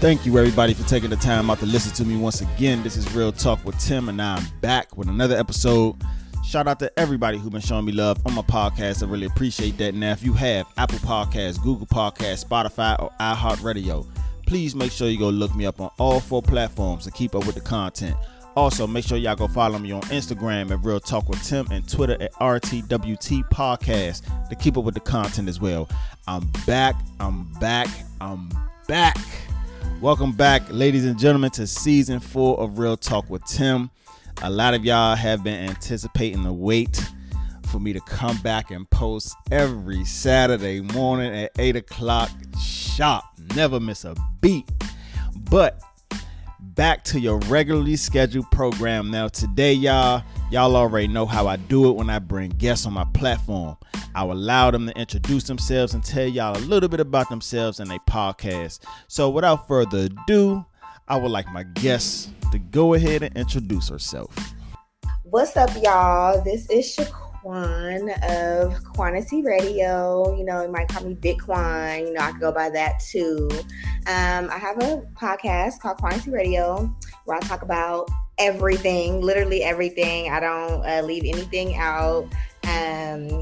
Thank you, everybody, for taking the time out to listen to me once again. This is Real Talk with Tim, and I'm back with another episode. Shout out to everybody who's been showing me love on my podcast. I really appreciate that. Now, if you have Apple Podcasts, Google Podcasts, Spotify, or iHeartRadio, please make sure you go look me up on all four platforms to keep up with the content. Also, make sure y'all go follow me on Instagram at Real Talk with Tim and Twitter at RTWT Podcast to keep up with the content as well. I'm back. Welcome back, ladies and gentlemen, to season 4 of Real Talk with Tim. A lot of y'all have been anticipating the wait for me to come back and post every Saturday morning at 8 o'clock sharp. Never miss a beat. But back to your regularly scheduled program. Now, today, y'all already know how I do it when I bring guests on my platform. I will allow them to introduce themselves and tell y'all a little bit about themselves and their podcast. So without further ado, I would like my guest to go ahead and introduce herself. What's up, y'all? This is Shaquan of QuaniTea Radio. You know, you might call me Big Quan. You know, I can go by that too. I have a podcast called QuaniTea Radio where I talk about everything, literally everything. I don't leave anything out.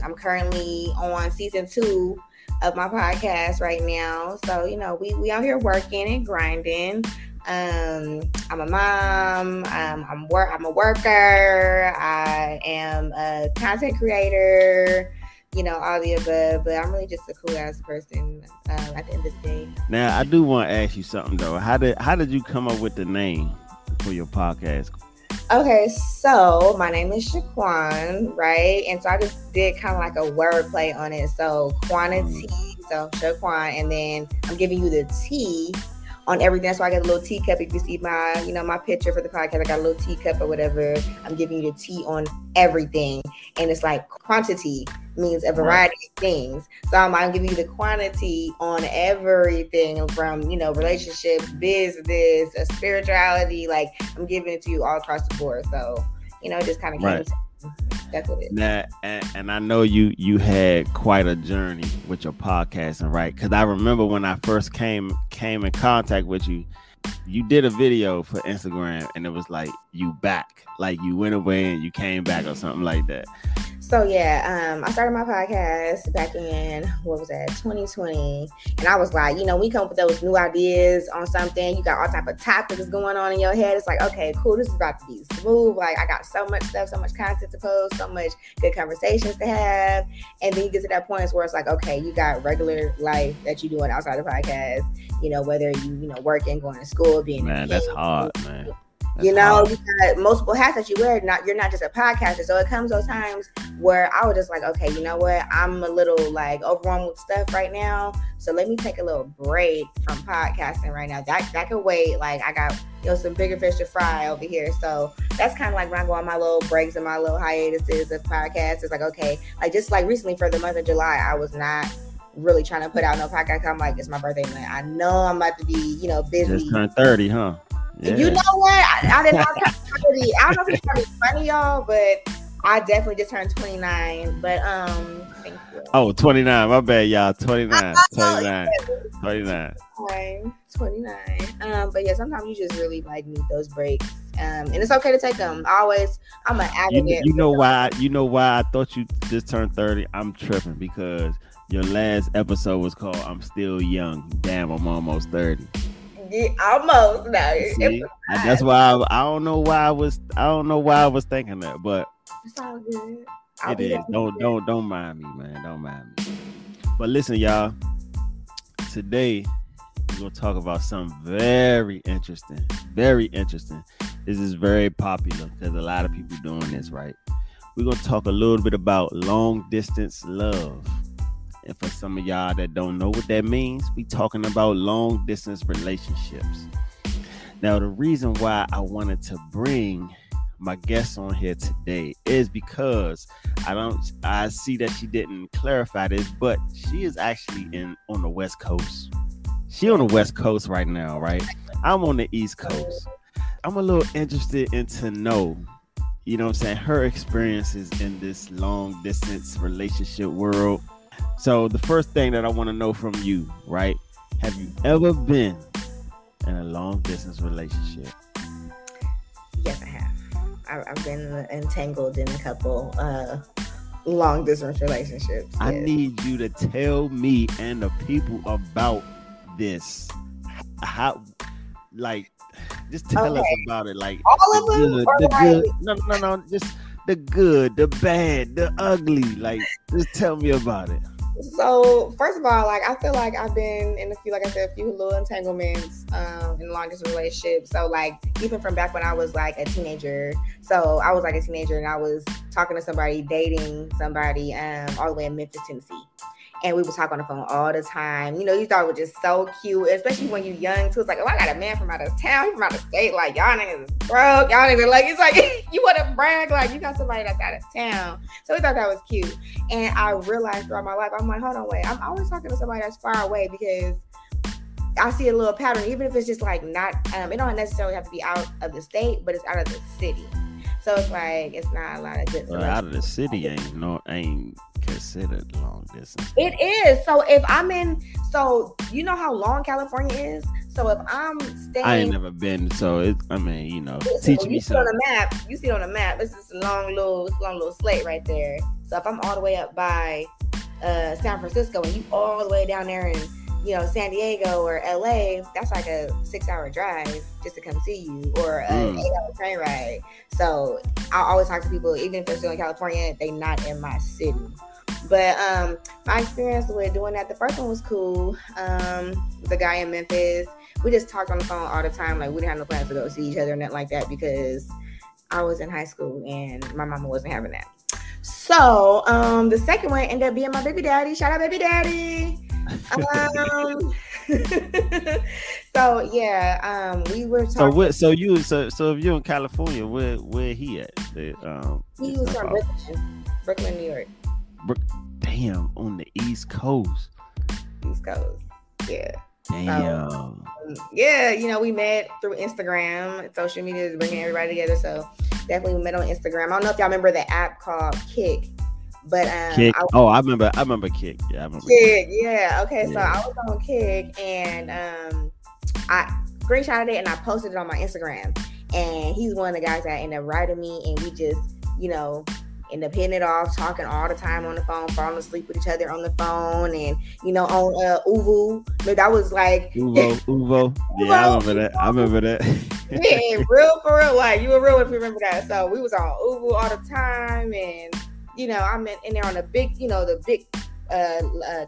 I'm currently on season 2 of my podcast right now. So, you know, we out here working and grinding. I'm a mom. I'm a worker. I am a content creator. You know, all the above. But I'm really just a cool ass person at the end of the day. Now, I do want to ask you something though. How did you come up with the name for your podcast? Okay, so my name is Shaquan, right? And so I just did kind of like a wordplay on it. So QuaniTea, so Shaquan, and then I'm giving you the tea on everything. So I got a little teacup. If you see my, you know, my picture for the podcast, I got a little teacup or whatever. I'm giving you the tea on everything. And it's like quantity means a variety of things. So I'm giving you the quantity on everything from, you know, relationships, business, spirituality. Like, I'm giving it to you all across the board. So, you know, it just kind of came to stuck with it. Now, and I know you had quite a journey with your podcasting, right? Because I remember when I first came in contact with you, you did a video for Instagram and it was like, you back. Like, you went away and you came back or something like that. So, yeah, I started my podcast back in, 2020. And I was like, you know, we come up with those new ideas on something. You got all type of topics going on in your head. It's like, okay, cool, this is about to be smooth. Like, I got so much stuff, so much content to post, so much good conversations to have. And then you get to that point where it's like, okay, you got regular life that you're doing outside the podcast. You know, whether you working, going to school, being man, that's hard, man. You know, you got multiple hats that you wear. You're not just a podcaster. So it comes those times where I was just like, okay, you know what? I'm a little like overwhelmed with stuff right now. So let me take a little break from podcasting right now. That could wait. Like, I got, you know, some bigger fish to fry over here. So that's kind of like when I go on my little breaks and my little hiatuses of podcasts. It's like, okay, like just like recently for the month of July, I was not really trying to put out no podcast. I'm like, it's my birthday month. I know I'm about to be, you know, busy. Just turned 30, huh? Yeah. You know what? I didn't know I don't know if it's gonna be funny, y'all, but I definitely just turned 29. But thank you. Oh, 29. My bad, y'all. 29. But yeah, sometimes you just really like need those breaks. And it's okay to take them. I'm an advocate. You know why I thought you just turned 30? I'm tripping because your last episode was called "I'm Still Young." Damn, I'm almost 30. Yeah, almost. No, see, that's why I don't know why I was thinking that, but it's all good. It is. Don't mind me, man. Don't mind me. But listen, y'all. Today we're gonna talk about something very interesting. Very interesting. This is very popular because a lot of people doing this, right? We're gonna talk a little bit about long distance love. And for some of y'all that don't know what that means, we talking about long distance relationships. Now, the reason why I wanted to bring my guest on here today is because I see that she didn't clarify this, but she is actually on the West Coast. She on the West Coast right now, right? I'm on the East Coast. I'm a little interested in to know, you know what I'm saying, her experiences in this long distance relationship world. So the first thing that I want to know from you, right? Have you ever been in a long distance relationship? Yes, I have. I've been entangled in a couple long distance relationships. Yes. I need you to tell me and the people about this. How, like, just tell us about it. Like, all of them, the good. No. Just the good, the bad, the ugly. Like, just tell me about it. So, first of all, like, I feel like I've been in a few little entanglements in long distance relationships. So, like, even from back when I was, like, a teenager. So, I was, like, a teenager, and I was talking to somebody, dating somebody all the way in Memphis, Tennessee. And we would talk on the phone all the time. You know, you thought it was just so cute, especially when you're young, too. It's like, oh, I got a man from out of town. He's from out of state. Like, y'all niggas is broke. Y'all niggas, like, it's like, you want to brag. Like, you got somebody that's out of town. So we thought that was cute. And I realized throughout my life, I'm like, hold on, wait. I'm always talking to somebody that's far away because I see a little pattern. Even if it's just, like, not, it don't necessarily have to be out of the state, but it's out of the city. So it's like, it's not a lot of good. Well, out of the city ain't considered long distance. It is. So if I'm in, so you know how long California is? So if I'm staying. I ain't never been. So it's, I mean, you know, teach me something. You see it on the map. It's just a long little slate right there. So if I'm all the way up by San Francisco and you all the way down there in, you know, San Diego or LA, that's like a 6-hour drive just to come see you, or an 8-hour train ride. So I always talk to people, even if they're still in California, they not in my city. But my experience with doing that, the first one was cool. The guy in Memphis, we just talked on the phone all the time. Like, we didn't have no plans to go see each other or nothing like that because I was in high school and my mama wasn't having that. So the second one ended up being my baby daddy. Shout out, baby daddy. So yeah, we were talking. So if you're in California, where he at? He was from Brooklyn, New York. Damn, on the East Coast. Yeah. Damn. Yeah, you know, we met through Instagram. Social media is bringing everybody together. So definitely we met on Instagram. I don't know if y'all remember the app called Kik. But Kik. I remember Kik. Yeah, I remember Kik. Yeah, okay. Yeah. So I was on Kik, and I screenshotted it and I posted it on my Instagram. And he's one of the guys that ended up writing me, and we just, you know, ended up hitting it off, talking all the time on the phone, falling asleep with each other on the phone, and you know, on ooVoo. That was like ooVoo. Yeah, I remember that. Yeah, real for real. Like, you were real if you remember that. So we was on ooVoo all the time, and you know, I'm in there on the big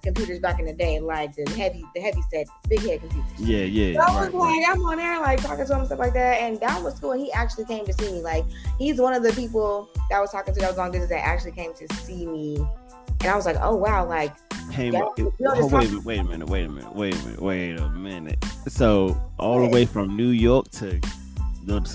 computers back in the day, like the heavy set, big head computers. Yeah. So I was like, I'm on there, like, talking to him and stuff like that, and that was cool. And he actually came to see me. Like, he's one of the people that I was talking to that was long distance that actually came to see me. And I was like, oh wow, like, wait a minute. So all the way from New York to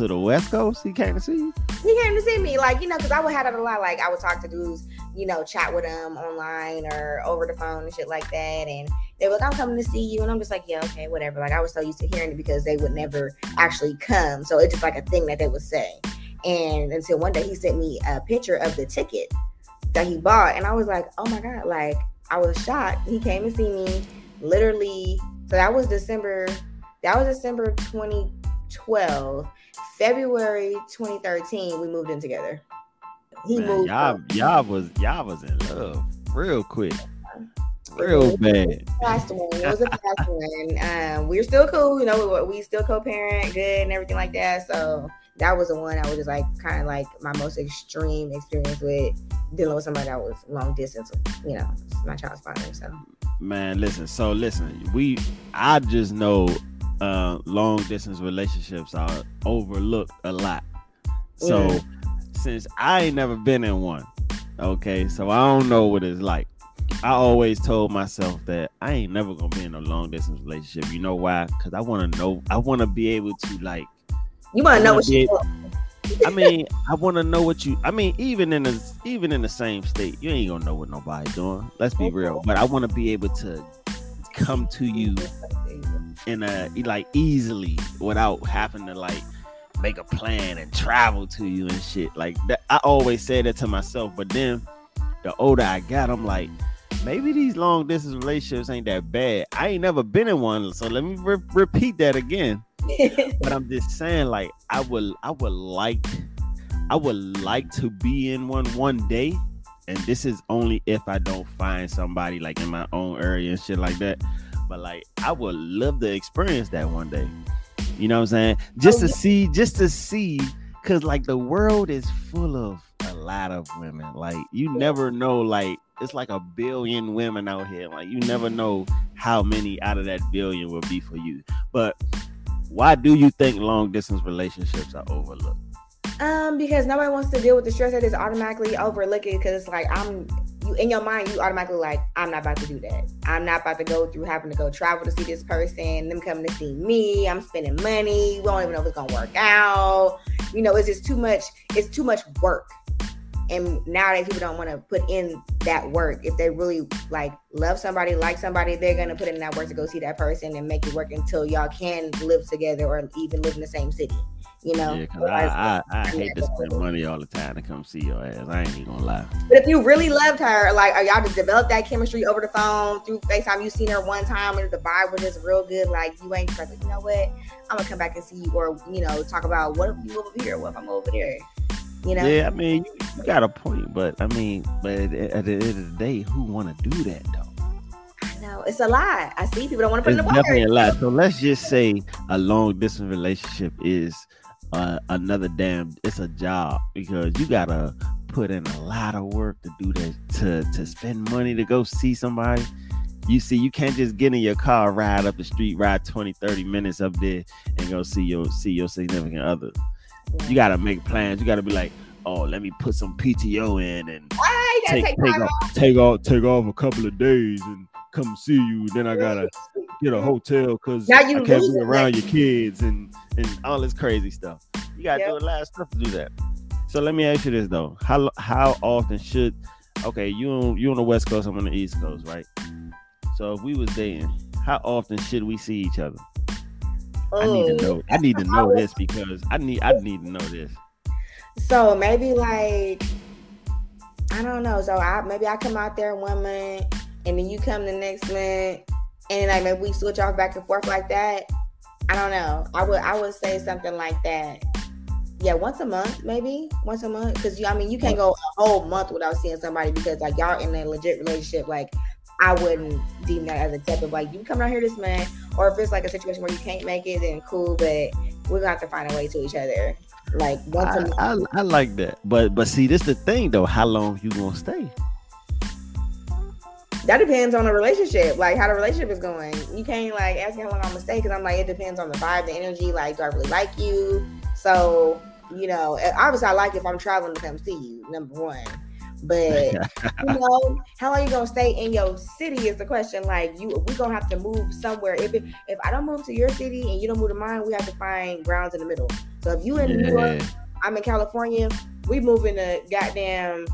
the West Coast, he came to see you? He came to see me, like, you know, because I would have it a lot. Like, I would talk to dudes, you know, chat with them online or over the phone and shit like that. And they were like, I'm coming to see you. And I'm just like, yeah, okay, whatever. Like, I was so used to hearing it because they would never actually come. So it's just like a thing that they would say. And until one day he sent me a picture of the ticket that he bought. And I was like, oh my God, like, I was shocked. He came to see me literally. So that was December 2012. February 2013, we moved in together. He moved. Y'all was in love real quick, real bad. It was a fast one. We're still cool, you know. We still co-parent, good, and everything like that. So that was the one I was just like, kind of like my most extreme experience with dealing with somebody that was long distance. You know, my child's father. So man, listen. I just know. Long distance relationships are overlooked a lot. So since I ain't never been in one, okay, so I don't know what it's like. I always told myself that I ain't never gonna be in a long distance relationship. You know why? Because I want to know. I want to be able to, like, you want to know what you want. I mean, I want to know what you. I mean, even in the same state, you ain't gonna know what nobody's doing. Let's be real. But I want to be able to come to you in a, like, easily without having to, like, make a plan and travel to you and shit like that. I always said that to myself, but then the older I got, I'm like, maybe these long distance relationships ain't that bad. I ain't never been in one, so let me repeat that again. But I'm just saying, like, I would like to be in one day, and this is only if I don't find somebody like in my own area and shit like that. But like, I would love to experience that one day. You know what I'm saying? Just to see, cause like the world is full of a lot of women. Like you never know, like it's like a billion women out here. Like you never know how many out of that billion will be for you. But why do you think long distance relationships are overlooked? Because nobody wants to deal with the stress that is automatically overlooking, because like in your mind, you automatically like, I'm not about to do that. I'm not about to go through having to go travel to see this person, them coming to see me, I'm spending money, we don't even know if it's gonna work out. You know, it's just too much work. And nowadays people don't want to put in that work. If they really like love somebody, like somebody, they're gonna put in that work to go see that person and make it work until y'all can live together or even live in the same city. You know, yeah, cause I hate to spend money all the time to come see your ass. I ain't even gonna lie. But if you really loved her, like, are y'all just develop that chemistry over the phone through FaceTime? You seen her one time and the vibe was just real good. Like, you ain't like, you know what? I'm gonna come back and see you, or you know, talk about what if you over here, what if I'm over there. You know? Yeah, I mean, you got a point, but I mean, but at the end of the day, who want to do that though? No, it's a lie. I see people don't want to put it in the water. It's definitely a lie. So let's just say a long distance relationship is it's a job, because you gotta put in a lot of work to do that, to spend money to go see somebody. You see, you can't just get in your car, ride up the street, ride 20-30 minutes up there and go see your significant other. You gotta make plans. You gotta be like, oh, let me put some PTO in and take off a couple of days and come see you. Then I gotta get a hotel because I can't be around your kids and all this crazy stuff. You gotta do a lot of stuff to do that. So let me ask you this though: how often should? Okay, you on the West Coast, I'm on the East Coast, right? So if we was dating, how often should we see each other? Oh, I need to know this. So maybe like, I don't know. So I come out there one month, and then you come the next month, and like maybe we switch off back and forth like that. I don't know. I would say something like that. Yeah, once a month, because you can't go a whole month without seeing somebody, because like y'all in a legit relationship. Like, I wouldn't deem that as acceptable. Like, you can come down here this month, or if it's like a situation where you can't make it, then cool. But we're gonna have to find a way to each other. Like once a month. I like that, but see, this the thing though. How long you gonna stay? That depends on the relationship, like how the relationship is going. You can't like ask me how long I'm gonna stay, because I'm like, it depends on the vibe, the energy. Like, do I really like you? So, you know, obviously I like if I'm traveling to come see you, number one. But you know, how long you gonna stay in your city is the question. Like, we gonna have to move somewhere. If I don't move to your city and you don't move to mine, we have to find grounds in the middle. So if you in New York, I'm in California, we moving to goddamn,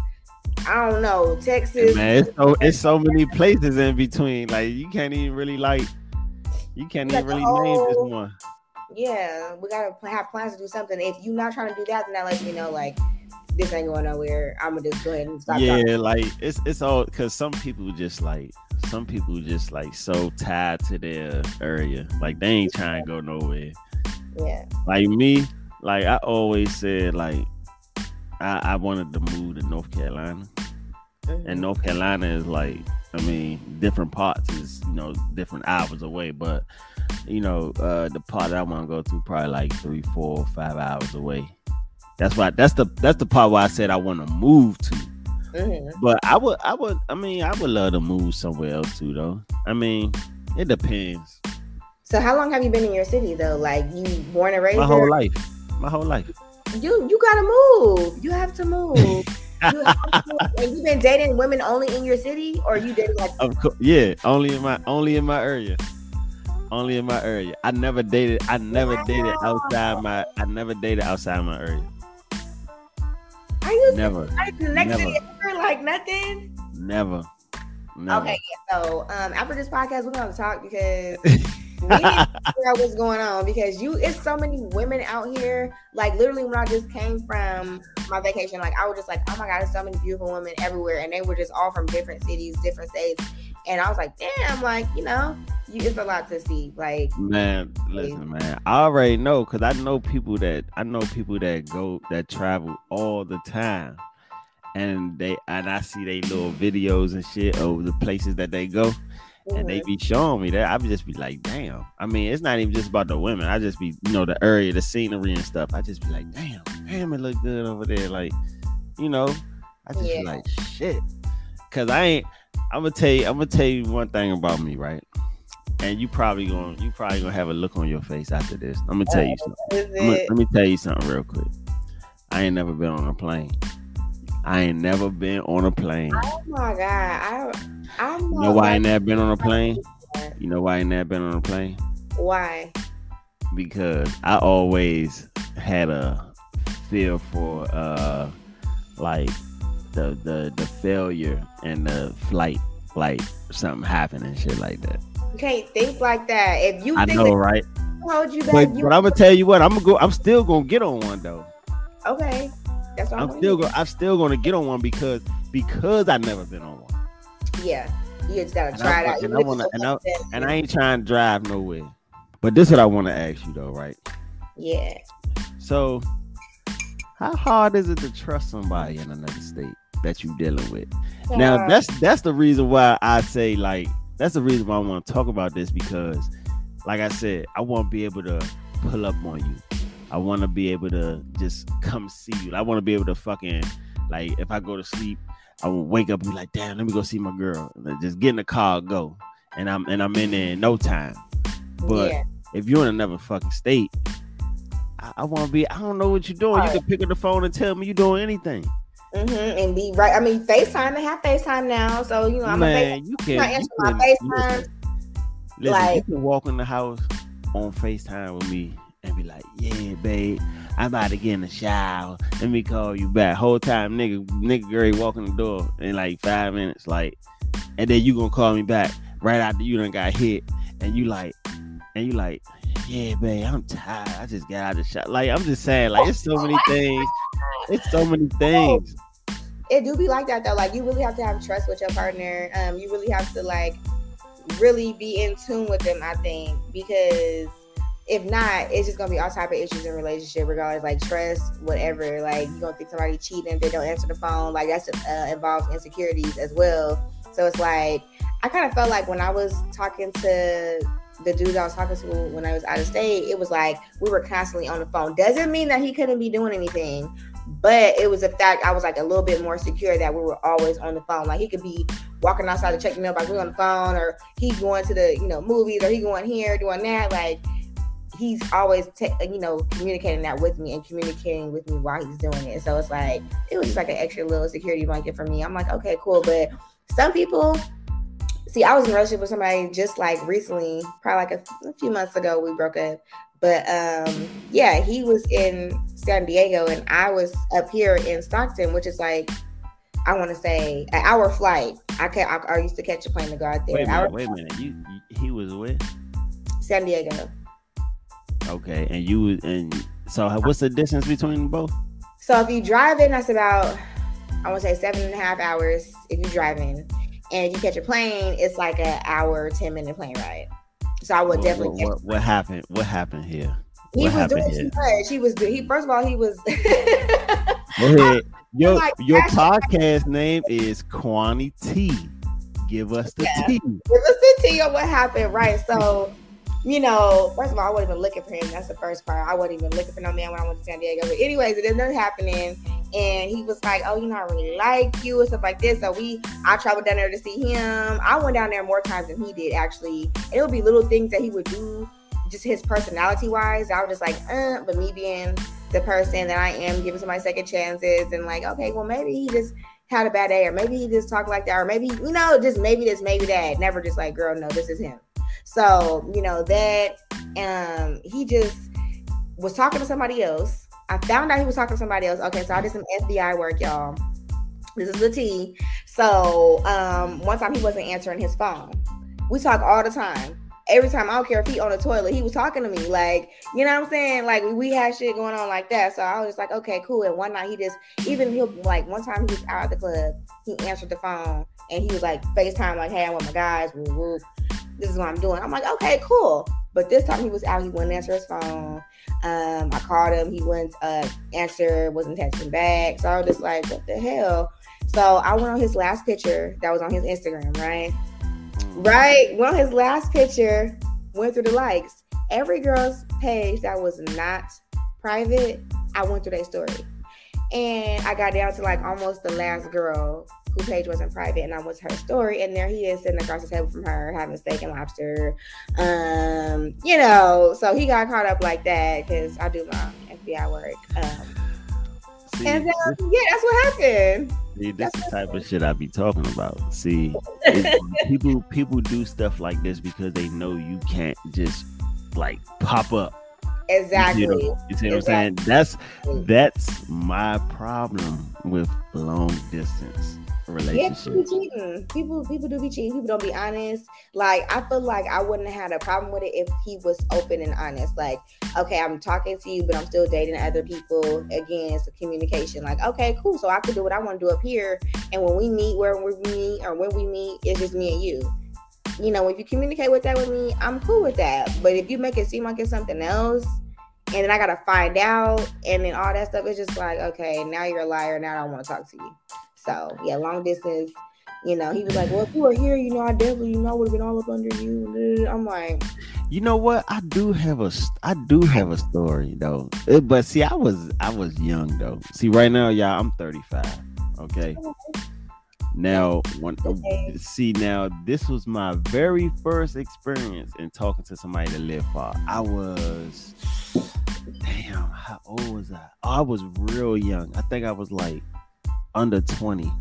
I don't know, Texas. Man, it's so many places in between. Like, you can't even really name this one. Yeah, we gotta have plans to do something. If you're not trying to do that, then that lets me know like, this ain't going nowhere. I'm gonna just go ahead and stop. Yeah, talking. Like it's all because some people just like so tied to their area, like they ain't trying to go nowhere. Yeah, like me, like I always said, like I wanted to move to North Carolina, and North Carolina is like, I mean, different parts is, you know, different hours away, but you know, the part that I want to go to probably like 3, 4, 5 hours away. That's why. That's the part where I said I want to move to. Mm-hmm. But I would love to move somewhere else too, though. I mean, it depends. So how long have you been in your city though? Like, you born and raised? My whole life. You gotta move. You have to move. And you been dating women only in your city, or you dating like? Of course, yeah, only in my area. Only in my area. I never dated outside my area. Are you never connected like nothing? Never. Okay, so after this podcast, we're gonna talk, because we need to figure out what's going on, because it's so many women out here. Like, literally, when I just came from my vacation, like I was just like, oh my god, there's so many beautiful women everywhere, and they were just all from different cities, different states, and I was like, damn, like, you know, it's a lot to see. Like, man, listen, man, I already know, because I know people that go, that travel all the time, and I see they little videos and shit of the places that they go. And they be showing me that. I just be like, damn. I mean, it's not even just about the women. I just be, the area, the scenery and stuff. I just be like, damn, it look good over there. Like, I just be like, shit. Cause I'm gonna tell you one thing about me, right? And you probably gonna have a look on your face after this. I'm gonna tell you something. Let me tell you something real quick. I ain't never been on a plane. Oh my God. I'm not. You know why I ain't never been on a plane? Why? Because I always had a feel for like the failure and the flight, like something happened and shit like that. You can't think like that. If you think I know, right? Hold you back. But I'm gonna tell you what. I'm still gonna get on one though. Okay. I'm still gonna get on one because I've never been on one. Yeah, you just gotta try it out. And I ain't trying to drive nowhere. But this is what I want to ask you though, right? Yeah. So, how hard is it to trust somebody in another state that you're dealing with? Yeah. Now that's the reason why I say, like, that's the reason why I want to talk about this, because, like I said, I want to be able to pull up on you. I want to be able to just come see you. I want to be able to fucking, like, if I go to sleep, I will wake up and be like, damn, let me go see my girl. Like, just get in the car, go. And I'm in there in no time. But if you're in another fucking state, I want to be, I don't know what you're doing. All you can pick up the phone and tell me you're doing anything. Mm-hmm. And be right. I mean, FaceTime, I have FaceTime now. So, I'm going to answer my FaceTime. Listen, you can walk in the house on FaceTime with me and be like, yeah, babe, I'm about to get in the shower. Let me call you back. Whole time, nigga girl walking the door in like 5 minutes, like, and then you gonna call me back right after you done got hit, and you like, yeah, babe, I'm tired. I just got out of the shower. Like, I'm just saying, like, it's so many things. It do be like that though. Like, you really have to have trust with your partner. You really have to, like, really be in tune with them, I think, because if not, it's just gonna be all type of issues in relationship, regardless, like trust, whatever. Like, you gonna think somebody cheating if they don't answer the phone. Like, that's involves insecurities as well. So it's like, I kind of felt like when I was talking to the dudes I was talking to when I was out of state, it was like we were constantly on the phone. Doesn't mean that he couldn't be doing anything, but it was a fact I was like a little bit more secure that we were always on the phone. Like, he could be walking outside to check the mailbox, we on the phone, or he going to the movies, or he going here doing that, like. He's always, communicating that with me and communicating with me while he's doing it. So it's like, it was just like an extra little security blanket for me. I'm like, okay, cool. But some people, see, I was in a relationship with somebody just like recently, probably like a few months ago, we broke up. But he was in San Diego and I was up here in Stockton, which is like, I want to say an hour flight. I used to catch a plane to go out there. Wait a minute. He was with? San Diego. Okay, so what's the distance between both? So if you drive in, that's about, I want to say 7.5 hours if you drive in, and if you catch a plane, it's like an hour, 10-minute plane ride. So I would definitely. What happened? What happened here? He was doing too much. He was. Your podcast name is QuaniTea. Give us the tea. Give us the tea on what happened, right? So. First of all, I wasn't even looking for him. That's the first part. I wasn't even looking for no man when I went to San Diego. But anyways, it ended up happening. And he was like, oh, I really like you and stuff like this. So I traveled down there to see him. I went down there more times than he did, actually. And it would be little things that he would do, just his personality-wise. I was just like, but me being the person that I am, giving somebody second chances and like, okay, well, maybe he just had a bad day, or maybe he just talked like that, or maybe, just maybe this, maybe that. Never just like, girl, no, this is him. So, that he just was talking to somebody else. I found out he was talking to somebody else. Okay, so I did some FBI work, y'all. This is the tea. So, one time he wasn't answering his phone. We talk all the time. Every time, I don't care if he on the toilet, he was talking to me. Like, you know what I'm saying? Like, we had shit going on like that. So I was just like, okay, cool. And one night one time he was out at the club, he answered the phone and he was like FaceTime, like, hey, I'm with my guys, woo woo. this is what I'm doing. I'm like, okay, cool. But this time he was out. He wouldn't answer his phone. I called him. He wouldn't answer, wasn't texting back. So I was just like, what the hell? So I went on his last picture that was on his Instagram, right? Right. Went on his last picture, went through the likes. Every girl's page that was not private, I went through their story. And I got down to like almost the last girl whose page wasn't private, and I went to her story, and there he is sitting across the table from her having steak and lobster. You know, so he got caught up like that because I do my FBI work. See, and then, yeah, that's what happened. See, this is the type of shit I be talking about. See, people do stuff like this because they know you can't just like pop up. Exactly. You see what I'm saying? That's my problem with long distance relationships. Yeah, people do be cheating. People don't be honest. Like, I feel like I wouldn't have had a problem with it if he was open and honest. Like, okay, I'm talking to you, but I'm still dating other people. Again, it's a communication. Like, okay, cool. So I can do what I want to do up here, and when we meet, it's just me and you. You know, if you communicate with that with me, I'm cool with that. But if you make it seem like it's something else, and then I got to find out, and then all that stuff, it's just like, okay, now you're a liar. Now I don't want to talk to you. So, yeah, long distance, you know, he was like, well, if you were here, you know, I definitely, you know, would have been all up under you. I'm like... You know what? I do have a story, though. But, see, I was young, though. See, right now, y'all, I'm 35, okay? Now, this was my very first experience in talking to somebody that lived far. I was, damn, how old was I? Oh, I was real young. I think I was like under 20.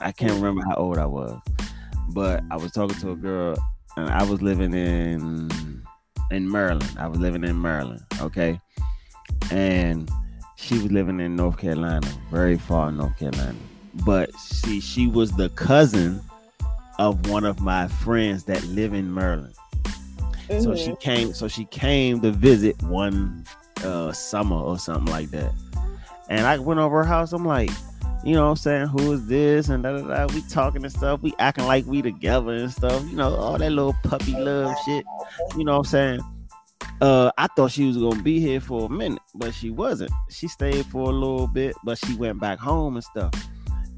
I can't remember how old I was, but I was talking to a girl, and I was living in Maryland. Okay, and she was living in North Carolina, very far in North Carolina. But she was the cousin of one of my friends that live in Maryland. Mm-hmm. So she came to visit one summer or something like that. And I went over her house. I'm like, you know what I'm saying? Who is this? And da, da, da. We talking and stuff. We acting like we together and stuff. You know, all that little puppy love shit. You know what I'm saying? I thought she was gonna be here for a minute, but she wasn't. She stayed for a little bit, but she went back home and stuff.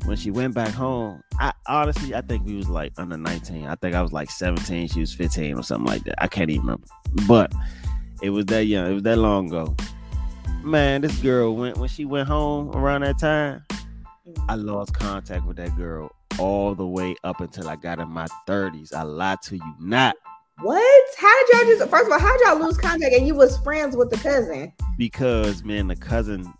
When she went back home, I think we was like under 19. I think I was like 17. She was 15 or something like that. I can't even remember. But it was that young. It was that long ago. Man, this girl when she went home around that time, I lost contact with that girl all the way up until I got in my 30s. I lied to you not. What? First of all, how'd y'all lose contact and you was friends with the cousin? Because, man, the cousin...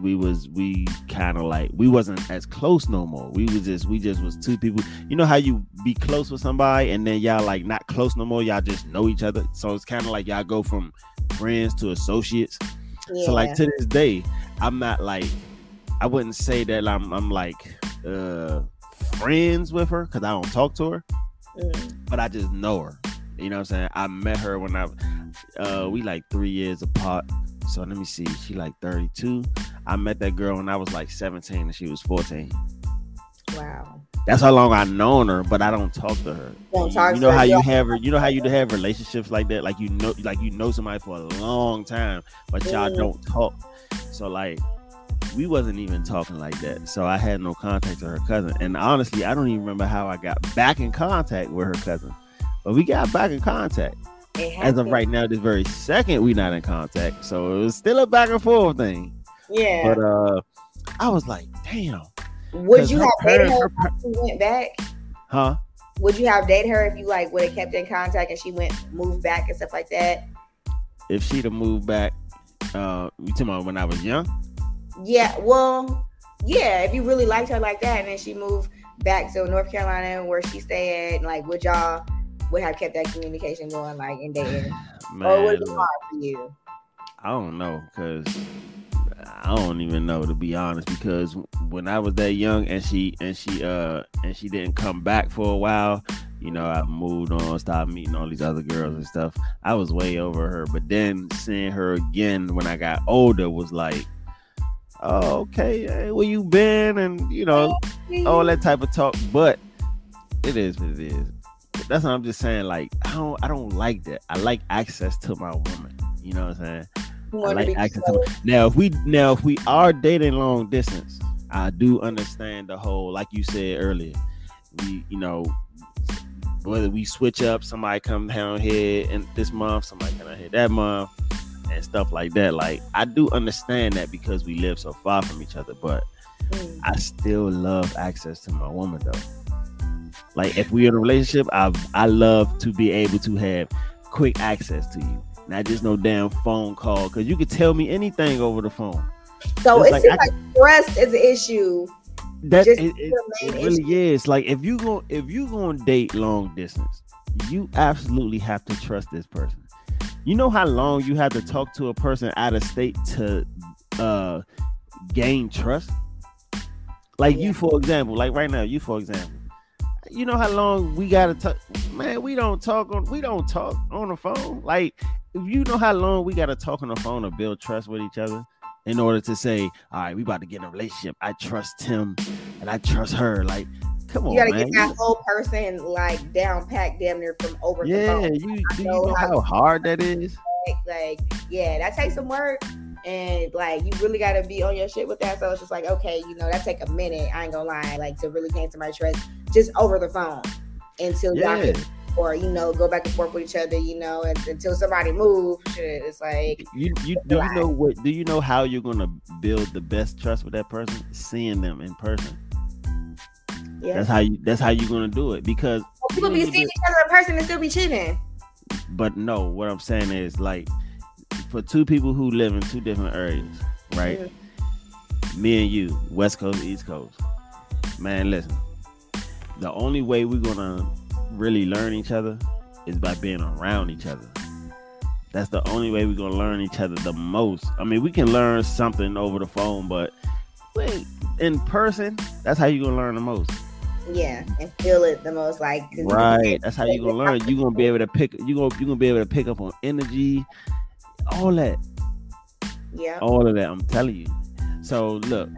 we kind of like, we wasn't as close no more. We just was two people. You know how you be close with somebody and then y'all like not close no more, y'all just know each other. So it's kind of like y'all go from friends to associates. Yeah. So like to this day, I'm not like, I wouldn't say that I'm like friends with her because I don't talk to her, but I just know her. You know what I'm saying? I met her when we like 3 years apart. So let me see. She like 32. I met that girl when I was like 17 and she was 14. Wow. That's how long I've known her, but I don't talk to her. You know how you have relationships like that? Like you know somebody for a long time, but y'all don't talk. So like we wasn't even talking like that. So I had no contact with her cousin. And honestly, I don't even remember how I got back in contact with her cousin. But we got back in contact. As of right now, this very second, we not in contact. So it was still a back and forth thing. Yeah. But I was like, damn. Would you have dated her if you went back? Huh? Would you have dated her if you like would have kept in contact and she moved back and stuff like that? If she'd have moved back, you talking about when I was young? Yeah, well, yeah, if you really liked her like that and then she moved back to North Carolina where she stayed, like would y'all would have kept that communication going like in dating? Or was it hard for you? I don't know, because I don't even know, to be honest, because when I was that young and she didn't come back for a while, you know, I moved on, stopped meeting all these other girls and stuff. I was way over her, but then seeing her again when I got older was like, oh, okay, hey, where you been? And you know, all that type of talk. But it is what it is. that's what I'm just saying. Like, I don't like that. I like access to my woman. You know what I'm saying? I like access to my, now if we are dating long distance, I do understand the whole, like you said earlier, whether we switch up, somebody come down here and this month, somebody come down here that month, and stuff like that. Like, I do understand that because we live so far from each other, but I still love access to my woman though. Like, if we're in a relationship, I love to be able to have quick access to you, not just no damn phone call, because you could tell me anything over the phone. So it's like trust is an issue. That it really is. Like, if you gonna date long distance, you absolutely have to trust this person. You know how long you have to talk to a person out of state to gain trust? Like, yeah. you for example, you know how long we gotta talk? Man, we don't talk on the phone. Like, if you know how long we gotta talk on the phone to build trust with each other, in order to say, all right, we about to get in a relationship. I trust him and I trust her. Like, come on, man. You gotta get that whole person, like, down packed damn near from over the phone. Yeah, you know how hard that is? Like, yeah, that takes some work. And, like, you really gotta be on your shit with that. So it's just like, okay, that take a minute. I ain't gonna lie. Like, to really gain somebody's trust just over the phone until y'all can, or go back and forth with each other, until somebody moves. Shit, it's like do you know how you're gonna build the best trust with that person? Seeing them in person. Yeah, that's how you're gonna do it, because people be seeing each other in person and still be cheating. But no, what I'm saying is, like, for two people who live in two different areas, right? Mm-hmm. Me and you, West Coast, East Coast. Man, listen. The only way we're gonna really learn each other is by being around each other. That's the only way we're gonna learn each other the most. I mean, we can learn something over the phone, but in person, that's how you're gonna learn the most. Yeah, and feel it the most. Like, right, that's how you're gonna learn. You're gonna be able to pick up on energy, all that. Yeah, all of that. I'm telling you. So look.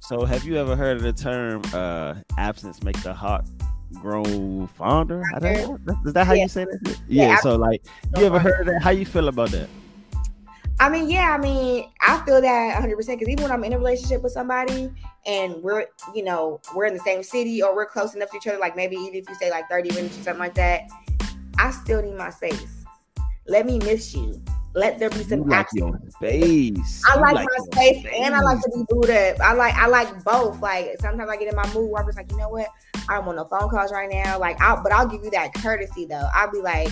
So have you ever heard of the term absence makes the heart grow fonder? Is that how you say that? Yeah. So, like, you ever heard of that? How you feel about that? I mean, I feel that 100%, because even when I'm in a relationship with somebody and we're in the same city or we're close enough to each other, like maybe even if you say like 30 minutes or something like that, I still need my space. Let me miss you. Let there be some action. Space. I like my space, and I like to be booed up. I like both. Like, sometimes I get in my mood where I'm just like, you know what? I don't want no phone calls right now. Like, I'll give you that courtesy though. I'll be like,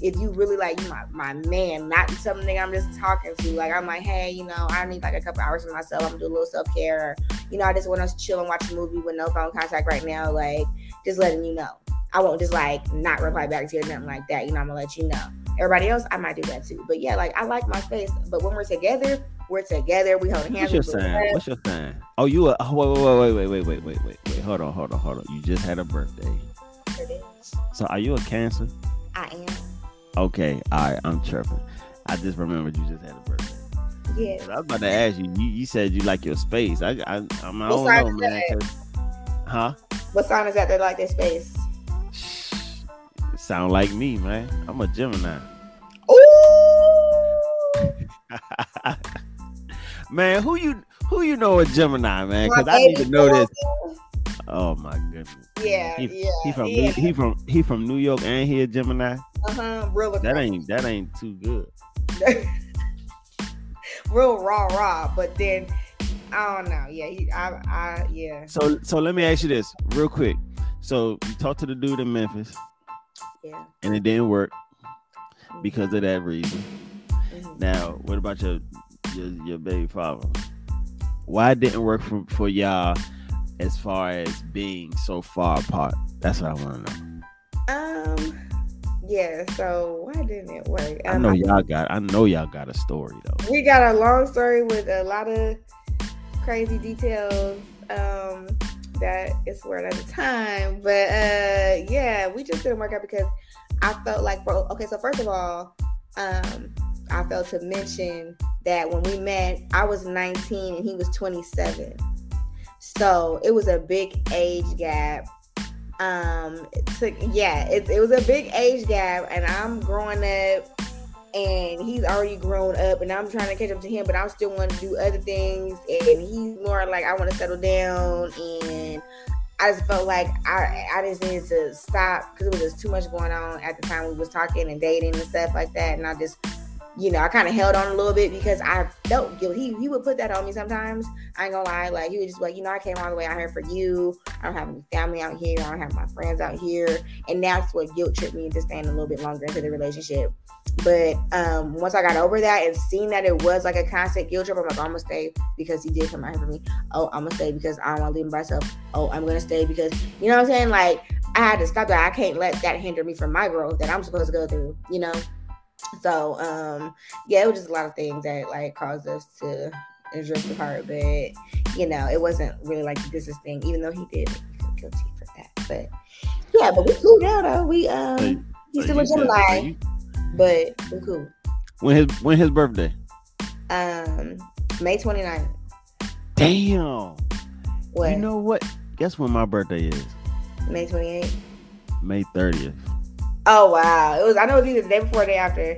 if you really like my man, not something I'm just talking to. Like, I'm like, hey, I need like a couple hours for myself. I'm gonna do a little self care. I just want to chill and watch a movie with no phone contact right now. Like, just letting you know. I won't just like not reply back to you or nothing like that. I'm gonna let you know. Everybody else, I might do that too. But yeah, like, I like my space. But when we're together. We hold hands. What's your sign? Oh, you a... Wait. Hold on. You just had a birthday. So are you a Cancer? I am. Okay. All right. I'm chirping. I just remembered you just had a birthday. Yeah. I was about to ask you. You said you like your space. I don't know, man. Huh? What sign is that they like their space? Sound like me, man. I'm a Gemini. Ooh. Man, who you know a Gemini, man? Because I need to know this. Oh my goodness. Yeah, He from New York, and he a Gemini. Real. That ain't too good. Real raw, but then I don't know. Yeah, yeah. So let me ask you this real quick. So you talked to the dude in Memphis. Yeah. And it didn't work because of that reason. Mm-hmm. Now, what about your baby father? Why it didn't work for y'all as far as being so far apart? That's what I want to know. Yeah. So why didn't it work? I know y'all got a story though. We got a long story with a lot of crazy details. That it's weird at the time, but yeah, we just didn't work out because I felt like, so first of all, I failed to mention that when we met, I was 19 and he was 27, so it was a big age gap. It was a big age gap, and I'm growing up and he's already grown up, and I'm trying to catch up to him, but I still want to do other things, and he's more like, I want to settle down, and I just felt like I just needed to stop because it was just too much going on at the time we was talking and dating and stuff like that. And I just, I kind of held on a little bit because I felt guilty. He would put that on me sometimes. I ain't gonna lie. Like, he would just be like, I came all the way out here for you. I don't have any family out here. I don't have my friends out here. And that's what guilt tripped me into staying a little bit longer into the relationship. But once I got over that and seeing that it was like a constant guilt trip, I'm like, I'm gonna stay because he did come out here for me. Oh, I'm gonna stay because I don't want to leave him by myself. Oh, I'm gonna stay because, you know what I'm saying? Like, I had to stop that. I can't let that hinder me from my growth that I'm supposed to go through, So, it was just a lot of things that, like, caused us to drift apart, but, it wasn't really, like, the business thing, even though he did feel guilty for that, but we cool now, though, he's still a Gemini, but we cool. When his birthday? May 29th. Damn! What? You know what? Guess when my birthday is? May 28th? May 30th. Oh wow! I know it was either the day before or the day after.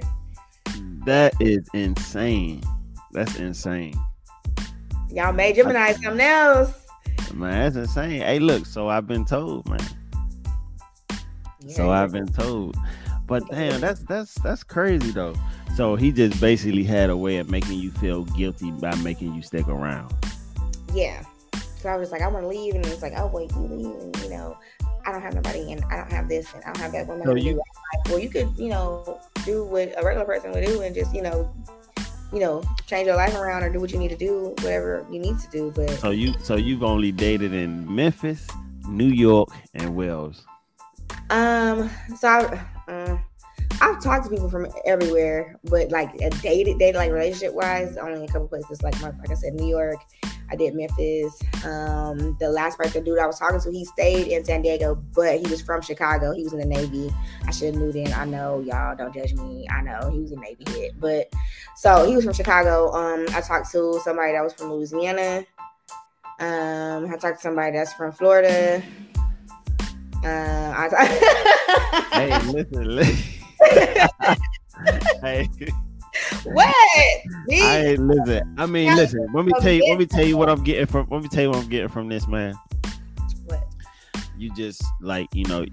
That is insane. That's insane. Y'all made Gemini something else. Man, that's insane. Hey, look. So I've been told, man. Yeah. But damn, that's crazy though. So he just basically had a way of making you feel guilty by making you stick around. Yeah. So I was like, I want to leave, and it's like, oh wait, you leave, and I don't have nobody, and I don't have this, and I don't have that. So you could, do what a regular person would do, and just, change your life around or do what you need to do, whatever you need to do. But so you've only dated in Memphis, New York, and Wales. I've talked to people from everywhere, but like a dated like relationship wise, only a couple places. Like I said, New York. I did Memphis. The last part, the dude I was talking to, he stayed in San Diego, but he was from Chicago. He was in the Navy. I should have knew then. I know, y'all don't judge me. I know he was a Navy hit, but so he was from Chicago. I talked to somebody that was from Louisiana. I talked to somebody that's from Florida. Hey, listen. Hey. What? Me? Listen. Let me tell you what I'm getting from. Let me tell you what I'm getting from this, man. What? You just you're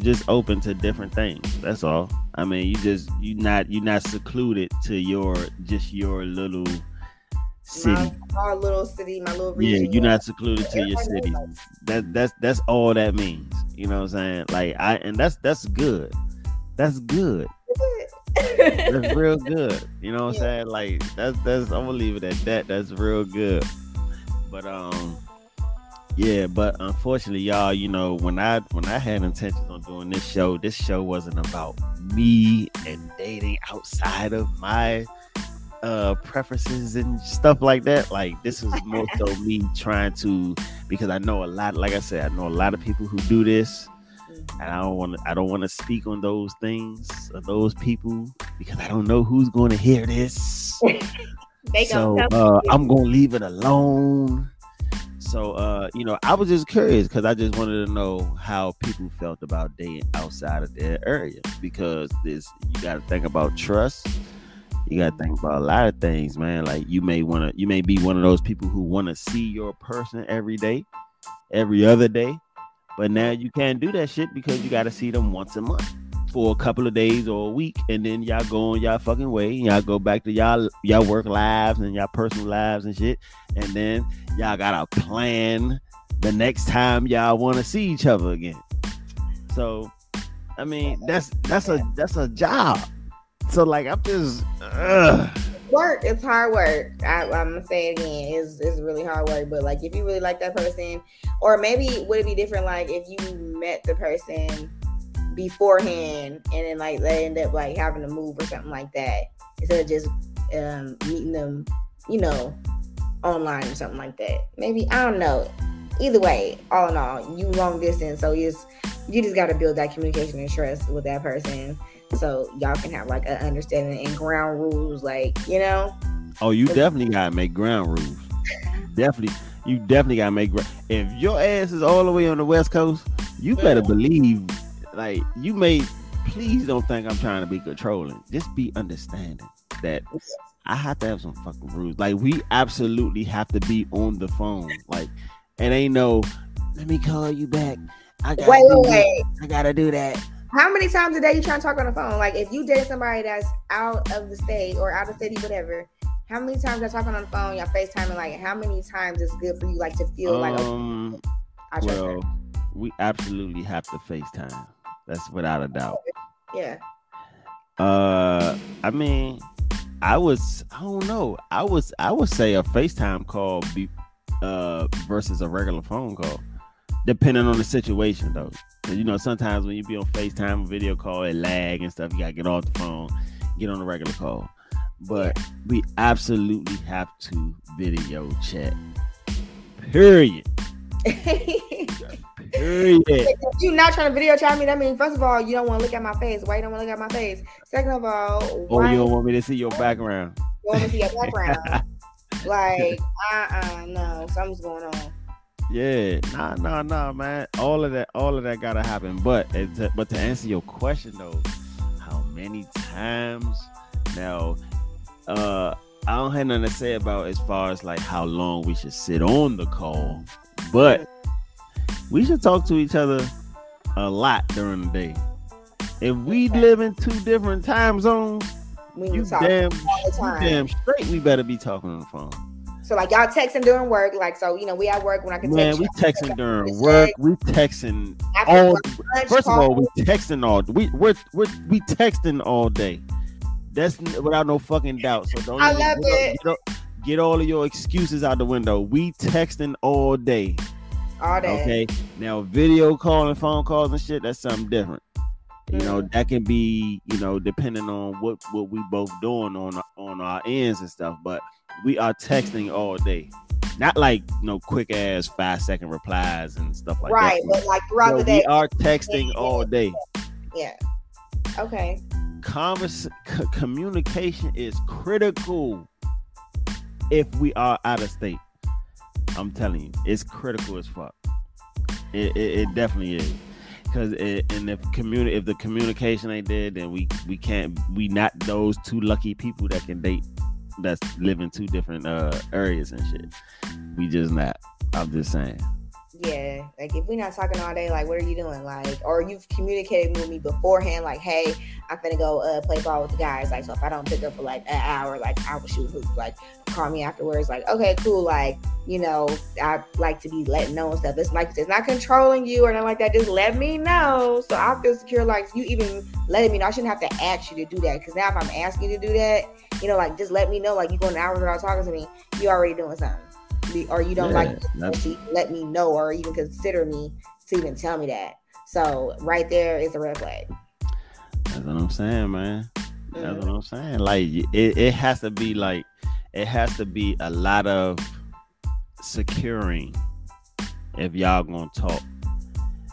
just open to different things. That's all. I mean, you're not secluded to your little city. Our little city, my little region. Yeah, you're not secluded to your city. That's all that means. You know what I'm saying? Like that's good. That's good. That's real good. You know what I'm saying? Like that's I'm gonna leave it at that. That's real good. But but unfortunately, y'all, when I had intentions on doing this show wasn't about me and dating outside of my preferences and stuff like that. Like this is more so me trying to, because I know a lot, like I said, I know a lot of people who do this. And I don't want to speak on those things or those people because I don't know who's going to hear this. So I'm going to leave it alone. So I was just curious because I just wanted to know how people felt about dating outside of their area, because you got to think about trust. You got to think about a lot of things, man. Like you may be one of those people who want to see your person every day, every other day. But now you can't do that shit because you got to see them once a month for a couple of days or a week. And then y'all go on y'all fucking way. And y'all go back to y'all work lives and y'all personal lives and shit. And then y'all got to plan the next time y'all want to see each other again. So, I mean, that's a job. So, like, I'm just... Work. It's hard work. I'm gonna say it again. It's really hard work. But like, if you really like that person, or maybe would it be different? Like, if you met the person beforehand and then like they end up like having to move or something like that, instead of just meeting them, online or something like that. Maybe, I don't know. Either way, all in all, you long distance, so you just gotta build that communication and trust with that person. So y'all can have like an understanding and ground rules, like. Oh, you definitely gotta make ground rules. Definitely, you definitely gotta make. If your ass is all the way on the West Coast, you better believe, like, you may. Please don't think I'm trying to be controlling. Just be understanding that I have to have some fucking rules. Like, we absolutely have to be on the phone. Like, it ain't no. Let me call you back. I gotta do that. How many times a day you trying to talk on the phone? Like, if you date somebody that's out of the state or out of city, whatever, how many times y'all talking on the phone, y'all FaceTiming, like, how many times it's good for you, like, to feel like, okay, I trust her. We absolutely have to FaceTime. That's without a doubt. Yeah. I mean, I don't know. I would say a FaceTime call versus a regular phone call, depending on the situation, though. And, you know, sometimes when you be on FaceTime, video call, it lag and stuff. You gotta get off the phone, get on a regular call. But we absolutely have to video chat. Period. If you're not trying to video chat me, that means, first of all, you don't want to look at my face. Why you don't want to look at my face? Second of all, you don't want me to see your background. You want me to see your background? Like, no, something's going on. Yeah, nah, man. All of that gotta happen. But to answer your question though, how many times? Now, I don't have nothing to say about as far as like how long we should sit on the call, but we should talk to each other a lot during the day. If we live in two different time zones, you damn straight we better be talking on the phone. So like y'all texting during work, like, so you know we at work when I can text. Man, we texting during work. We texting all. First of all, we texting all. We texting all day. That's without no fucking doubt. So don't get all of your excuses out the window. We texting all day. All day. Okay. Now, video call and phone calls and shit, that's something different. You know, that can be, you know, depending on what we both doing on our ends and stuff. But we are texting all day. Not like no quick ass 5-second replies and stuff like that. Right, but like throughout the day. We are texting all day. Yeah. Okay. Communication is critical if we are out of state. I'm telling you, it's critical as fuck. It definitely is, because if the communication ain't there, then we can't. We not those two lucky people that can date that's live in two different areas and shit. We just not. I'm just saying. Yeah, like if we're not talking all day, like what are you doing? Like, or you've communicated with me beforehand, like, hey, I'm finna go play ball with the guys. Like, so if I don't pick up for like an hour, like I will shoot hoops. Like, call me afterwards. Like, okay, cool. Like, you know, I like to be let know and stuff. It's like it's not controlling you or nothing like that. Just let me know so I feel secure. Like you even letting me know. I shouldn't have to ask you to do that, because now if I'm asking you to do that, you know, like just let me know. Like you go an hour without talking to me, you already doing something. Or you don't let me know, or even consider me to even tell me that. So right there is a red flag. That's what I'm saying, man. That's what I'm saying. Like it has to be like a lot of securing if y'all gonna talk.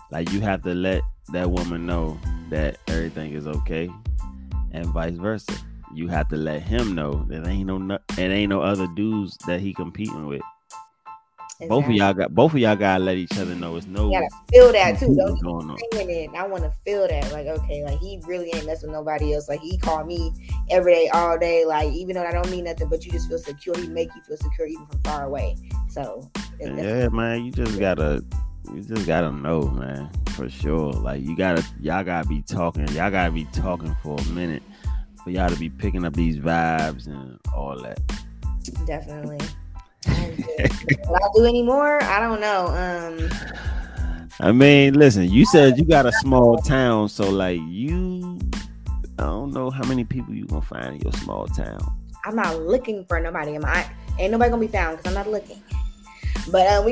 Like you have to let that woman know that everything is okay, and vice versa. You have to let him know that it ain't no other dudes that he competing with. Exactly. Both of y'all gotta let each other know it's no. You gotta feel that too. Don't it. I want to feel that. Like, okay, like he really ain't messing with nobody else. Like he call me every day, all day. Like even though I don't mean nothing, but you just feel secure. He make you feel secure even from far away. So yeah, man, you just gotta know, man, for sure. Like y'all gotta be talking for a minute for y'all to be picking up these vibes and all that. Definitely. Will I do any more? I don't know. I mean, listen, you said you got a small town, so like I don't know how many people you gonna find in your small town. I'm not looking for nobody. Ain't nobody gonna be found because I'm not looking. But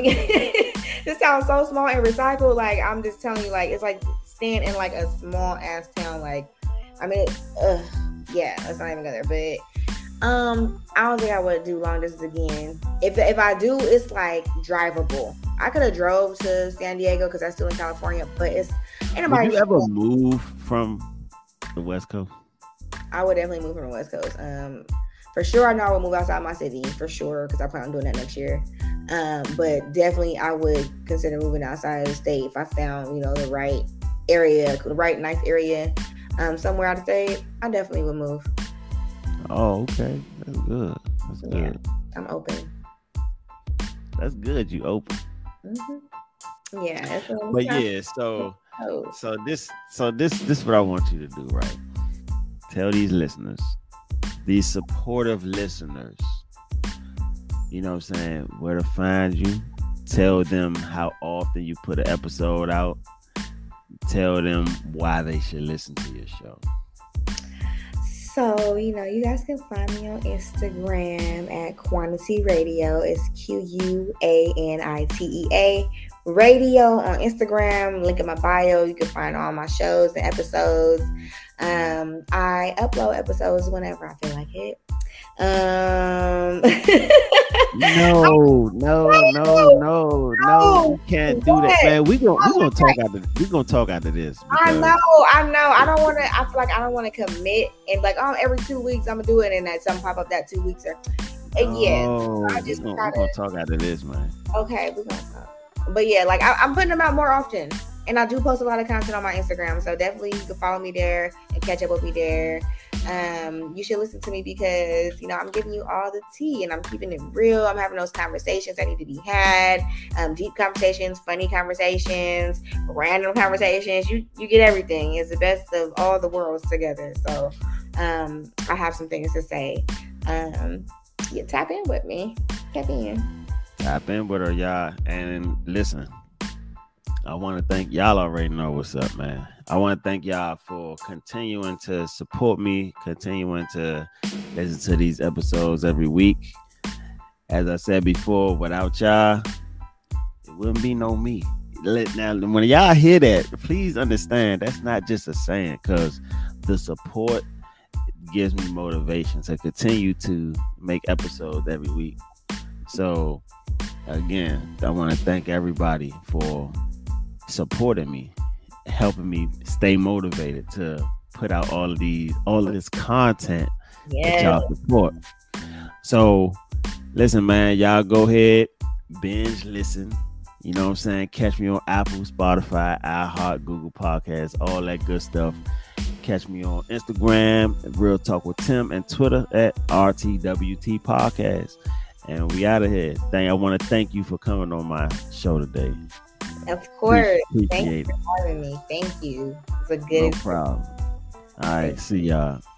this sounds so small and recycled. Like I'm just telling you, like it's like staying in like a small ass town. Like I mean, yeah, let's not even go there. But I don't think I would do long distance again. If I do, it's like drivable. I could have drove to San Diego because I'm still in California, but it's ain't nobody. Would you ever move from the West Coast? I would definitely move from the West Coast. For sure, I know I would move outside my city for sure because I plan on doing that next year. But definitely I would consider moving outside of the state if I found, you know, the right area, the right nice area, somewhere out of state. I definitely would move. Oh, okay. That's good. That's good. Yeah, I'm open. That's good. You open. Mm-hmm. Yeah. That's what but yeah, so this is what I want you to do, right? Tell these listeners, these supportive listeners, you know what I'm saying, where to find you. Tell them how often you put an episode out. Tell them why they should listen to your show. So, you know, you guys can find me on Instagram at QuaniTea Radio. It's QUANITEA Radio on Instagram. Link in my bio. You can find all my shows and episodes. I upload episodes whenever I feel like it. No, you can't do that, man. We gonna talk after this. I know. I feel like I don't wanna commit and like, oh, every 2 weeks I'm gonna do it, and that something pop up that 2 weeks or yeah. So we're gonna talk after this, man. Okay, we're gonna talk. But yeah, like I'm putting them out more often, and I do post a lot of content on my Instagram. So definitely you can follow me there and catch up with me there. You should listen to me because, you know, I'm giving you all the tea and I'm keeping it real. I'm having those conversations that need to be had, deep conversations, funny conversations, random conversations. You get everything. It's the best of all the worlds together. So I have some things to say. Yeah, tap in with me. Tap in with her, y'all. And listen, I want to thank y'all. Already know what's up, man. I want to thank y'all for continuing to support me, continuing to listen to these episodes every week. As I said before, without y'all, it wouldn't be no me. Now, when y'all hear that, please understand that's not just a saying, because the support gives me motivation to continue to make episodes every week. So, again, I want to thank everybody for supporting me, helping me stay motivated to put out all of this content that y'all support. So listen, man, y'all go ahead, binge listen. You know what I'm saying? Catch me on Apple, Spotify, iHeart, Google Podcasts, all that good stuff. Catch me on Instagram at Real Talk with Tim and Twitter at RTWT Podcast. And we out of here. I want to thank you for coming on my show today. Of course. Appreciate it. Thank you for having me. Thank you. It's a good. No problem. All right. See y'all.